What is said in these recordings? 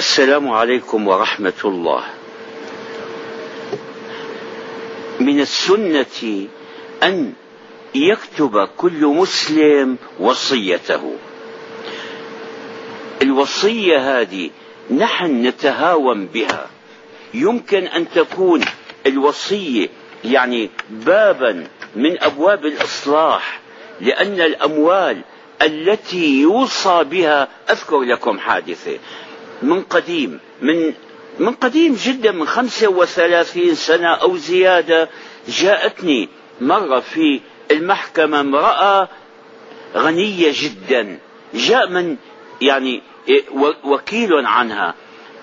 السلام عليكم ورحمة الله. من السنة أن يكتب كل مسلم وصيته. الوصية هذه نحن نتهاون بها، يمكن أن تكون الوصية يعني بابا من أبواب الإصلاح، لأن الأموال التي يوصى بها، أذكر لكم حادثة من قديم جدا، من 35 سنة أو زيادة، جاءتني مرة في المحكمة امرأة غنية جدا، جاء من يعني وكيل عنها،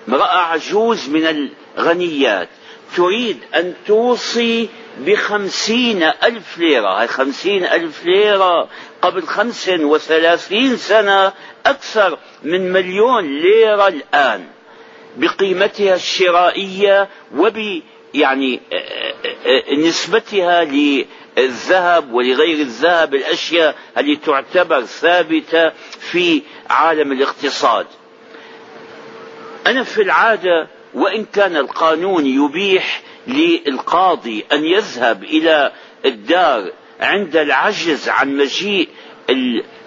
امرأة عجوز من الغنيات، تريد أن توصي ب50,000 ليرة. هاي 50,000 ليرة قبل 35 سنة أكثر من 1,000,000 ليرة الآن، بقيمتها الشرائية وب يعني نسبتها للذهب ولغير الذهب، الأشياء اللي تعتبر ثابتة في عالم الاقتصاد. أنا في العادة، وإن كان القانون يبيح للقاضي أن يذهب إلى الدار عند العجز عن مجيء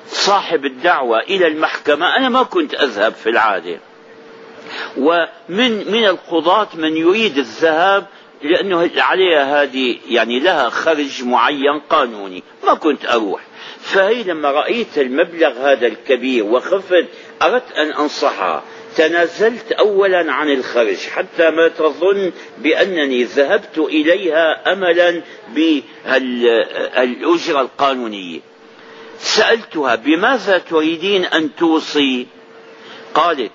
صاحب الدعوة إلى المحكمة، أنا ما كنت أذهب في العادة، ومن القضاة من يريد الذهاب لأنه عليها هذه يعني لها خرج معين قانوني، ما كنت أروح. فهي لما رأيت المبلغ هذا الكبير وخفت، أردت أن أنصحها، تنازلت أولا عن الخرج حتى ما تظن بأنني ذهبت إليها أملا بالأجرة القانونية. سألتها: بماذا تريدين أن توصي؟ قالت: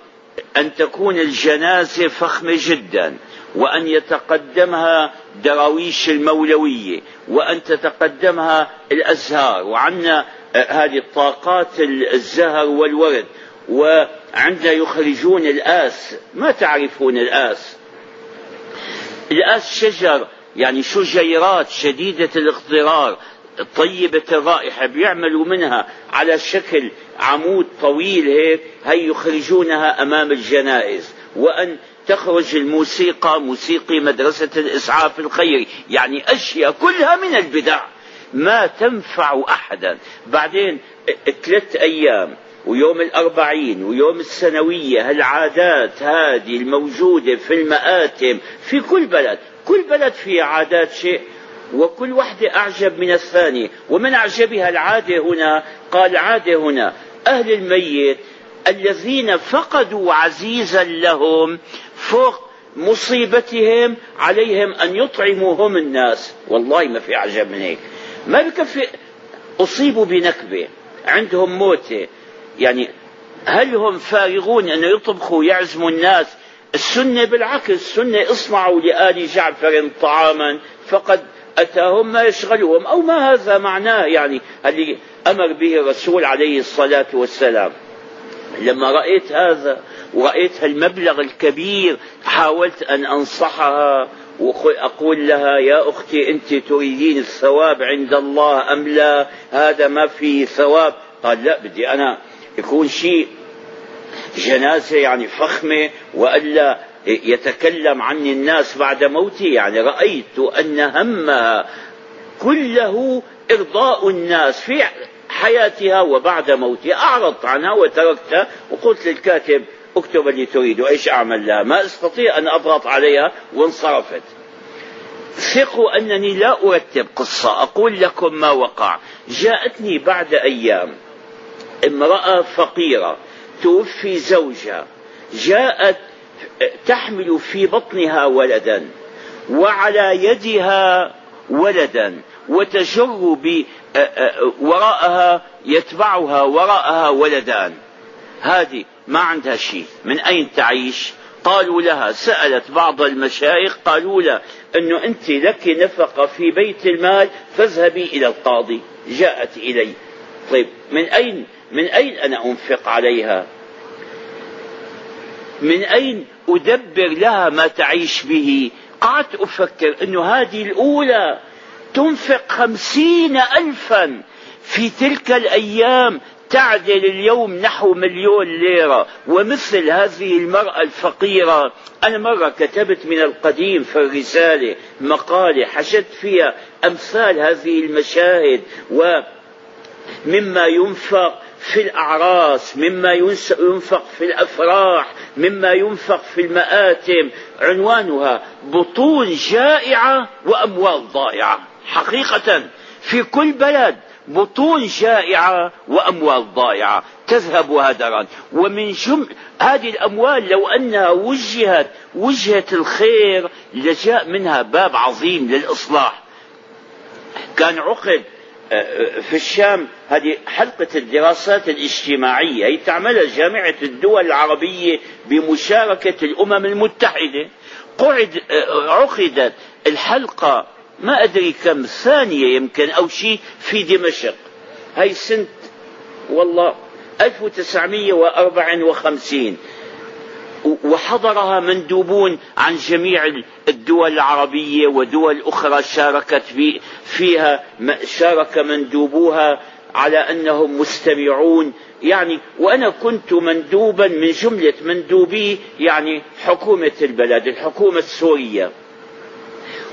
أن تكون الجنازة فخمة جدا، وأن يتقدمها دراويش المولوية، وأن تتقدمها الأزهار، وعندنا هذه الطاقات الزهر والورد، وعندنا يخرجون الآس، ما تعرفون الآس؟ الآس شجر يعني شجيرات شديدة الاخضرار طيبة الرائحة، بيعملوا منها على شكل عمود طويل هيك، هي يخرجونها أمام الجنائز. وأن تخرج الموسيقى، موسيقي مدرسة الإسعاف الخيري، يعني أشياء كلها من البدع ما تنفع أحدا. بعدين 3 أيام ويوم 40 ويوم 100، هالعادات هذه الموجودة في المآتم في كل بلد، كل بلد فيها عادات شيء، وكل واحدة أعجب من الثانية. ومن أعجبها العادة هنا، قال: عادة هنا أهل الميت الذين فقدوا عزيزا لهم فوق مصيبتهم عليهم أن يطعموهم الناس. والله ما في أعجب من هيك، ما بكفي أصيبوا بنكبة، عندهم موتة، يعني هل هم فارغون أن يطبخوا يعزموا الناس؟ السنة بالعكس، السنة اصنعوا لآل جعفر طعاما فقد أتاهم ما يشغلهم، أو ما هذا معناه يعني اللي أمر به الرسول عليه الصلاة والسلام. لما رأيت هذا ورأيت هالمبلغ الكبير، حاولت أن أنصحها وأقول لها: يا أختي، أنت تريدين الثواب عند الله أم لا؟ هذا ما فيه ثواب. قال: لا، بدي أنا يكون شيء جنازة يعني فخمة، وألا يتكلم عني الناس بعد موتي. يعني رأيت أن همها كله إرضاء الناس في حياتها وبعد موتها. أعرضت عنها وتركتها، وقلت للكاتب: اكتب اللي تريده، ايش أعمل لها؟ ما أستطيع أن أضغط عليها. وانصرفت. ثقوا أنني لا أرتب قصة، أقول لكم ما وقع. جاءتني بعد أيام امرأة فقيرة توفي زوجها، جاءت تحمل في بطنها ولدا، وعلى يدها ولدا، وتجر وراءها، يتبعها وراءها ولدان. هذه ما عندها شيء، من أين تعيش؟ قالوا لها، سألت بعض المشايخ، قالوا لها: أنه أنت لك نفقة في بيت المال، فاذهبي إلى القاضي. جاءت إلي. طيب، من أين أنا أنفق عليها؟ من أين أدبر لها ما تعيش به؟ قعدت أفكر أنه هذه الأولى تنفق 50,000 في تلك الأيام تعدل اليوم نحو 1,000,000 ليرة. ومثل هذه المرأة الفقيرة، أنا مرة كتبت من القديم في الرسالة مقالة حشدت فيها أمثال هذه المشاهد، ومما ينفق في الأعراس، مما ينفق في الأفراح، مما ينفق في المآتم. عنوانها بطون جائعة وأموال ضائعة. حقيقة في كل بلد بطون جائعة وأموال ضائعة تذهب هدرا. ومن جملة هذه الأموال لو أنها وجهت وجهة الخير لجاء منها باب عظيم للإصلاح. كان عقد في الشام هذه حلقة الدراسات الاجتماعية، هي تعملها جامعة الدول العربية بمشاركة الأمم المتحدة. عقدت الحلقة ما أدري كم ثانية يمكن أو شيء في دمشق، هاي سنة والله 1954، وحضرها مندوبون عن جميع الدول العربية ودول أخرى شاركت فيها، شارك مندوبوها على أنهم مستمعون يعني. وأنا كنت مندوبا من جملة مندوبي يعني حكومة البلد، الحكومة السورية،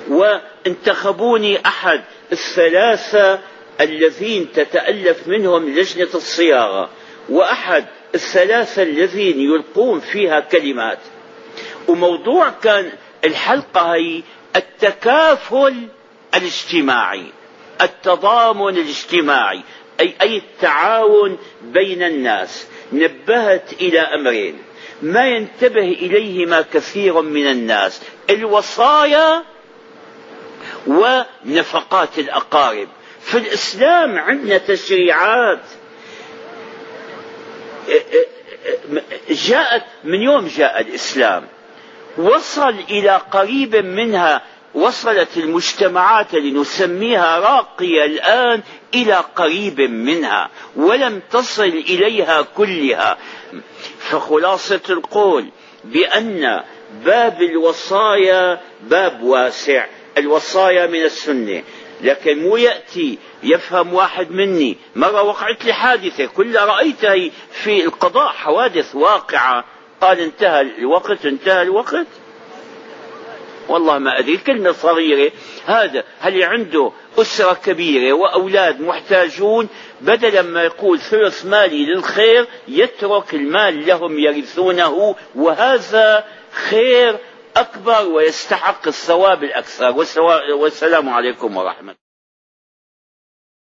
وانتخبوني أحد الثلاثة الذين تتألف منهم لجنة الصياغة، وأحد الثلاثة الذين يلقون فيها كلمات. وموضوع كان الحلقة هي التكافل الاجتماعي، التضامن الاجتماعي، أي التعاون بين الناس. نبهت إلى أمرين ما ينتبه إليهما كثير من الناس: الوصايا ونفقات الأقارب. في الإسلام عندنا تشريعات جاءت من يوم جاء الإسلام، وصل إلى قريب منها، وصلت المجتمعات اللي نسميها راقية الآن إلى قريب منها، ولم تصل إليها كلها. فخلاصة القول بأن باب الوصايا باب واسع، الوصايا من السنة، لكن مو يأتي يفهم واحد مني. مرة وقعت لي حادثة كلها رأيتها في القضاء، حوادث واقعة، قال انتهى الوقت والله ما أدري، كلمة صغيرة. هذا هل عنده أسرة كبيرة وأولاد محتاجون، بدلا ما يقول ثلث مالي للخير يترك المال لهم يرثونه، وهذا خير أكبر ويستحق الثواب الأكثر. والسلام عليكم ورحمة الله.